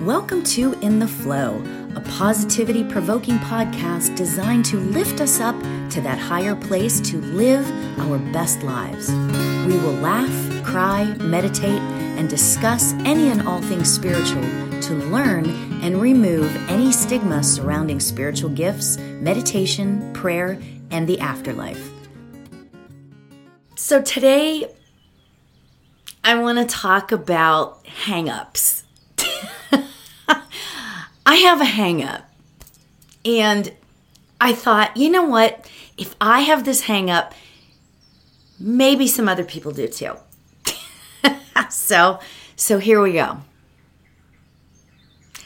Welcome to In the Flow, a positivity-provoking podcast designed to lift us up to that higher place to live our best lives. We will laugh, cry, meditate, and discuss any and all things spiritual to learn and remove any stigma surrounding spiritual gifts, meditation, prayer, and the afterlife. So today, I want to talk about hang-ups. I have a hang-up, and I thought, you know what? If I have this hang-up, maybe some other people do too. So here we go.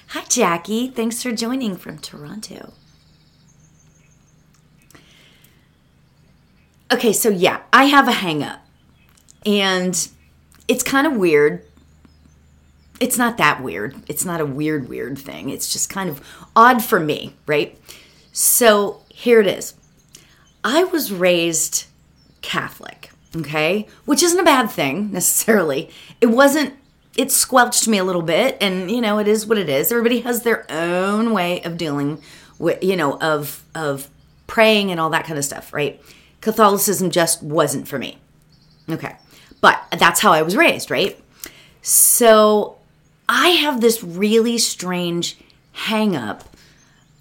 Hi, Jackie. Thanks for joining from Toronto. Okay, so yeah, I have a hang-up, and it's kind of weird. It's not that weird. It's not a weird thing. It's just kind of odd for me, right? So here it is. I was raised Catholic, okay? Which isn't a bad thing, necessarily. It squelched me a little bit, and, you know, it is what it is. Everybody has their own way of dealing with, you know, of praying and all that kind of stuff, right? Catholicism just wasn't for me. Okay. But that's how I was raised, right? So I have this really strange hang-up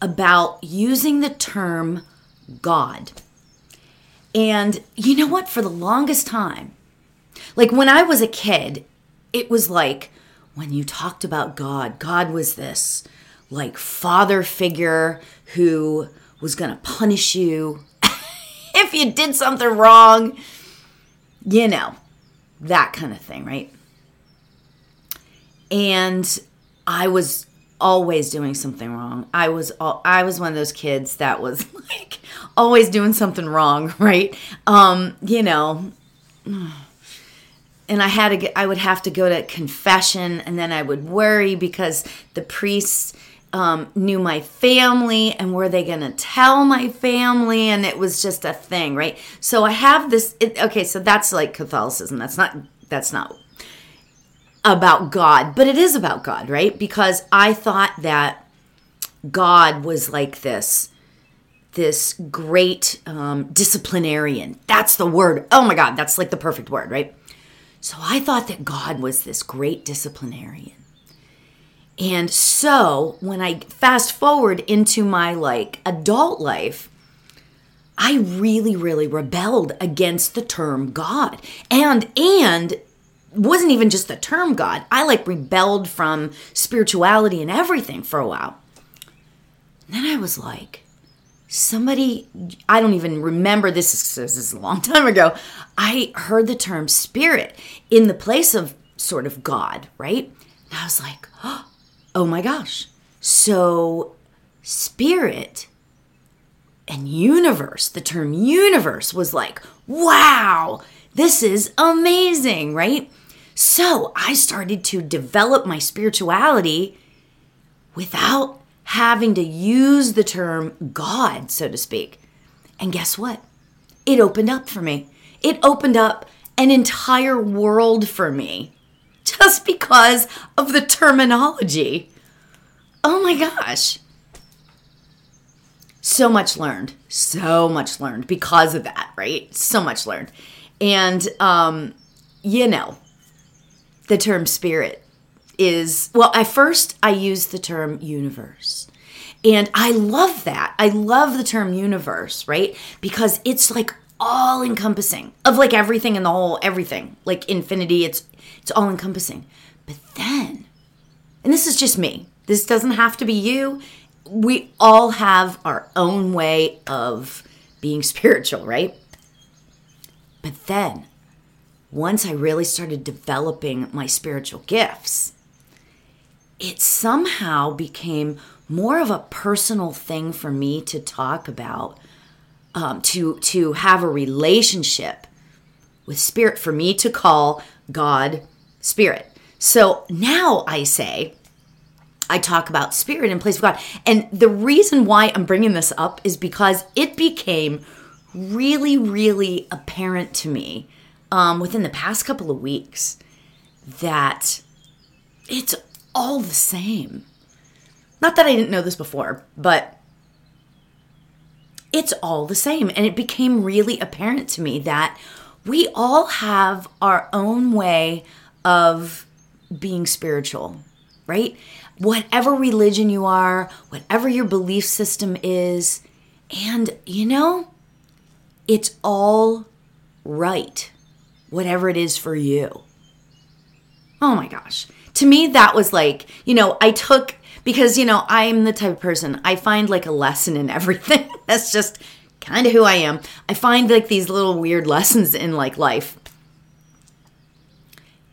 about using the term God. And you know what? For the longest time, like when I was a kid, it was like when you talked about God, God was this like father figure who was going to punish you if you did something wrong, you know, that kind of thing, right? And I was always doing something wrong. I was one of those kids that was like always doing something wrong, right? You know, and I would have to go to confession, and then I would worry because the priests knew my family, and were they going to tell my family? And it was just a thing, right? So I have this. So that's like Catholicism. That's not about God, but it is about God, right? Because I thought that God was like this great disciplinarian. That's the word. Oh my God, that's like the perfect word, right? So I thought that God was this great disciplinarian. And so when I fast forward into my like adult life, I really, really rebelled against the term God. And wasn't even just the term God. I like rebelled from spirituality and everything for a while. And then I was like, I don't even remember, this is a long time ago. I heard the term spirit in the place of sort of God, right? And I was like, oh my gosh. So spirit and universe, the term universe was like, wow, this is amazing, right? So I started to develop my spirituality without having to use the term God, so to speak. And guess what? It opened up for me. It opened up an entire world for me just because of the terminology. Oh my gosh. So much learned because of that, right? So much learned. And, you know, the term spirit is, well, at first I used the term universe. And I love that. I love the term universe, right? Because it's like all encompassing of like everything in the whole, everything, like infinity, it's all encompassing. But then, and this is just me, this doesn't have to be you. We all have our own way of being spiritual, right? But then, once I really started developing my spiritual gifts, it somehow became more of a personal thing for me to talk about, to have a relationship with spirit, for me to call God spirit. So now I talk about spirit in place of God. And the reason why I'm bringing this up is because it became really, really apparent to me within the past couple of weeks that it's all the same. Not that I didn't know this before, but it's all the same. And it became really apparent to me that we all have our own way of being spiritual, right? Whatever religion you are, whatever your belief system is, and, you know, it's all right, whatever it is for you. Oh my gosh. To me, that was like, you know, I took, because, you know, I'm the type of person, I find like a lesson in everything. That's just kind of who I am. I find like these little weird lessons in like life.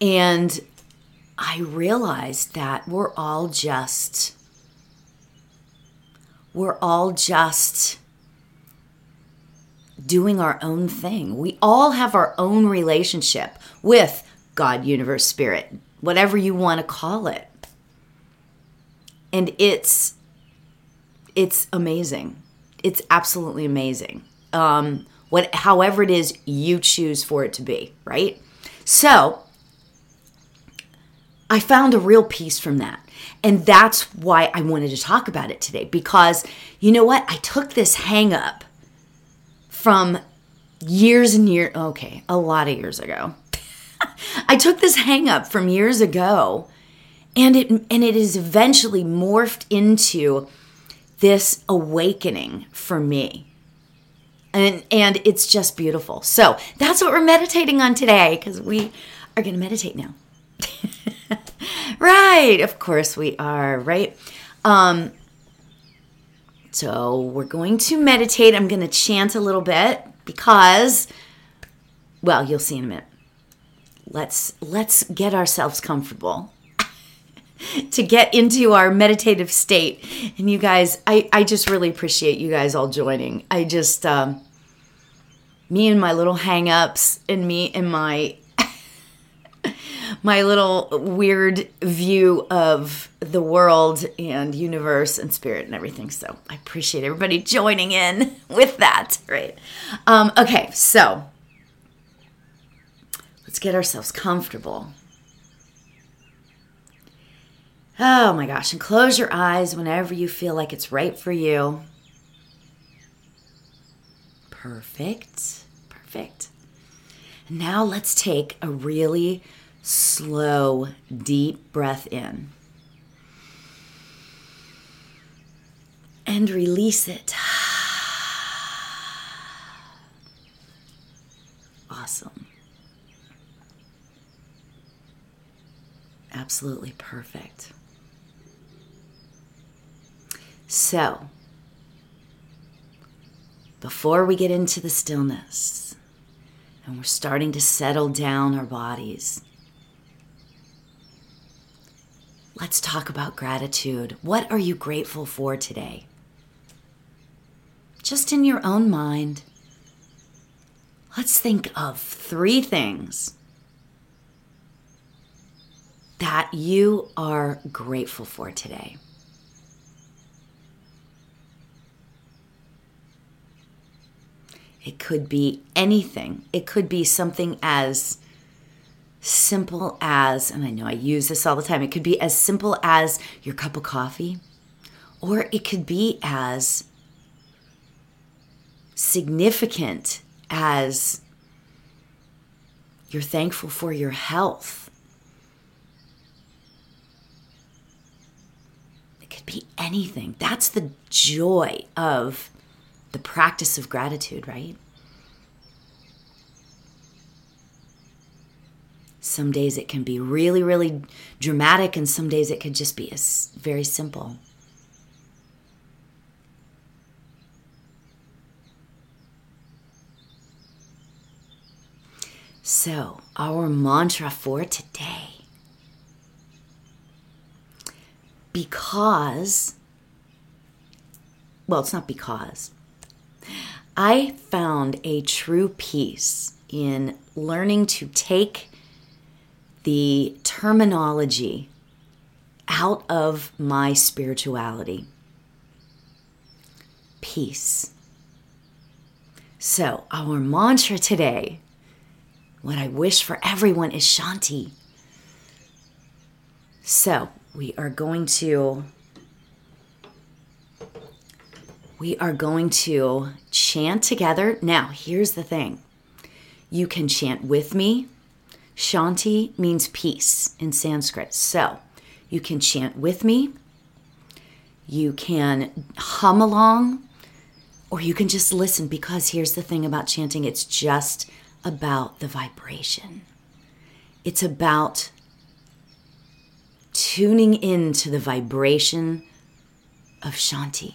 And I realized that we're all just doing our own thing. We all have our own relationship with God, universe, spirit, whatever you want to call it. And it's amazing. It's absolutely amazing. However it is you choose for it to be, right? So I found a real peace from that. And that's why I wanted to talk about it today, because you know what? I took this hang up from years and years, okay, a lot of years ago. I took this hang up from years ago, and it is eventually morphed into this awakening for me. And it's just beautiful. So that's what we're meditating on today, because we are going to meditate now. Right. Of course we are, right? So we're going to meditate. I'm going to chant a little bit because, well, you'll see in a minute. Let's get ourselves comfortable to get into our meditative state. And you guys, I just really appreciate you guys all joining. I just, me and my little hang-ups and me and my little weird view of the world and universe and spirit and everything. So I appreciate everybody joining in with that, right? Okay, so let's get ourselves comfortable. Oh my gosh, and close your eyes whenever you feel like it's right for you. Perfect, perfect. And now let's take a really slow, deep breath in. And release it. Awesome. Absolutely perfect. So, before we get into the stillness, and we're starting to settle down our bodies, let's talk about gratitude. What are you grateful for today? Just in your own mind, let's think of 3 things that you are grateful for today. It could be anything. It could be something as simple as, and I know I use this all the time, it could be as simple as your cup of coffee, or it could be as significant as you're thankful for your health. It could be anything. That's the joy of the practice of gratitude, right? Some days it can be really, really dramatic, and some days it could just be very simple. So, our mantra for today. It's not because. I found a true peace in learning to take the terminology out of my spirituality. Peace. So our mantra today, what I wish for everyone is Shanti. So We are going to chant together. Now, here's the thing. You can chant with me. Shanti means peace in Sanskrit. So you can chant with me. You can hum along, or you can just listen, because here's the thing about chanting. It's just about the vibration. It's about tuning into the vibration of Shanti.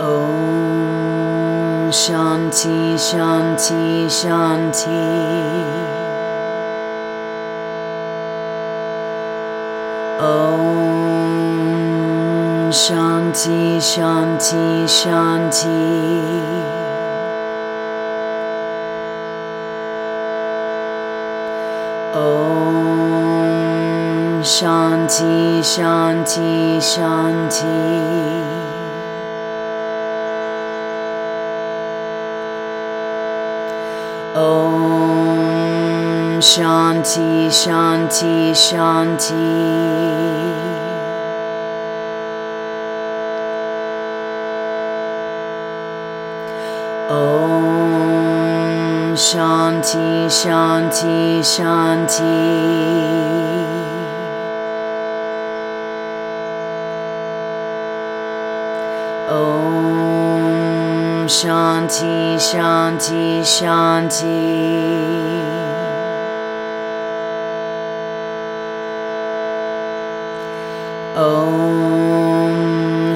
Om Shanti, Shanti, Shanti. Om Shanti, Shanti, Shanti. Om Shanti, Shanti, Shanti. Om Shanti, Shanti, Shanti. Om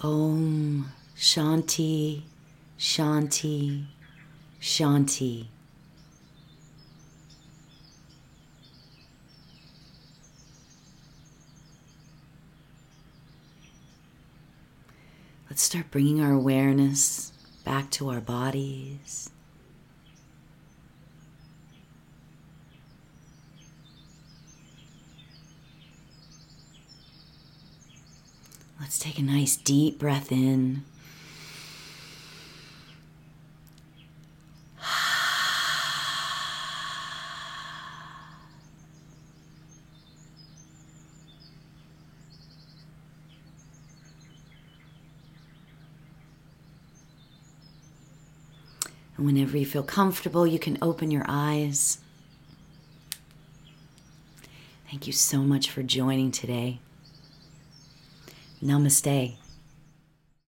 Om Shanti, Shanti, Shanti. Let's start bringing our awareness back to our bodies. Let's take a nice deep breath in. And whenever you feel comfortable, you can open your eyes. Thank you so much for joining today. Namaste.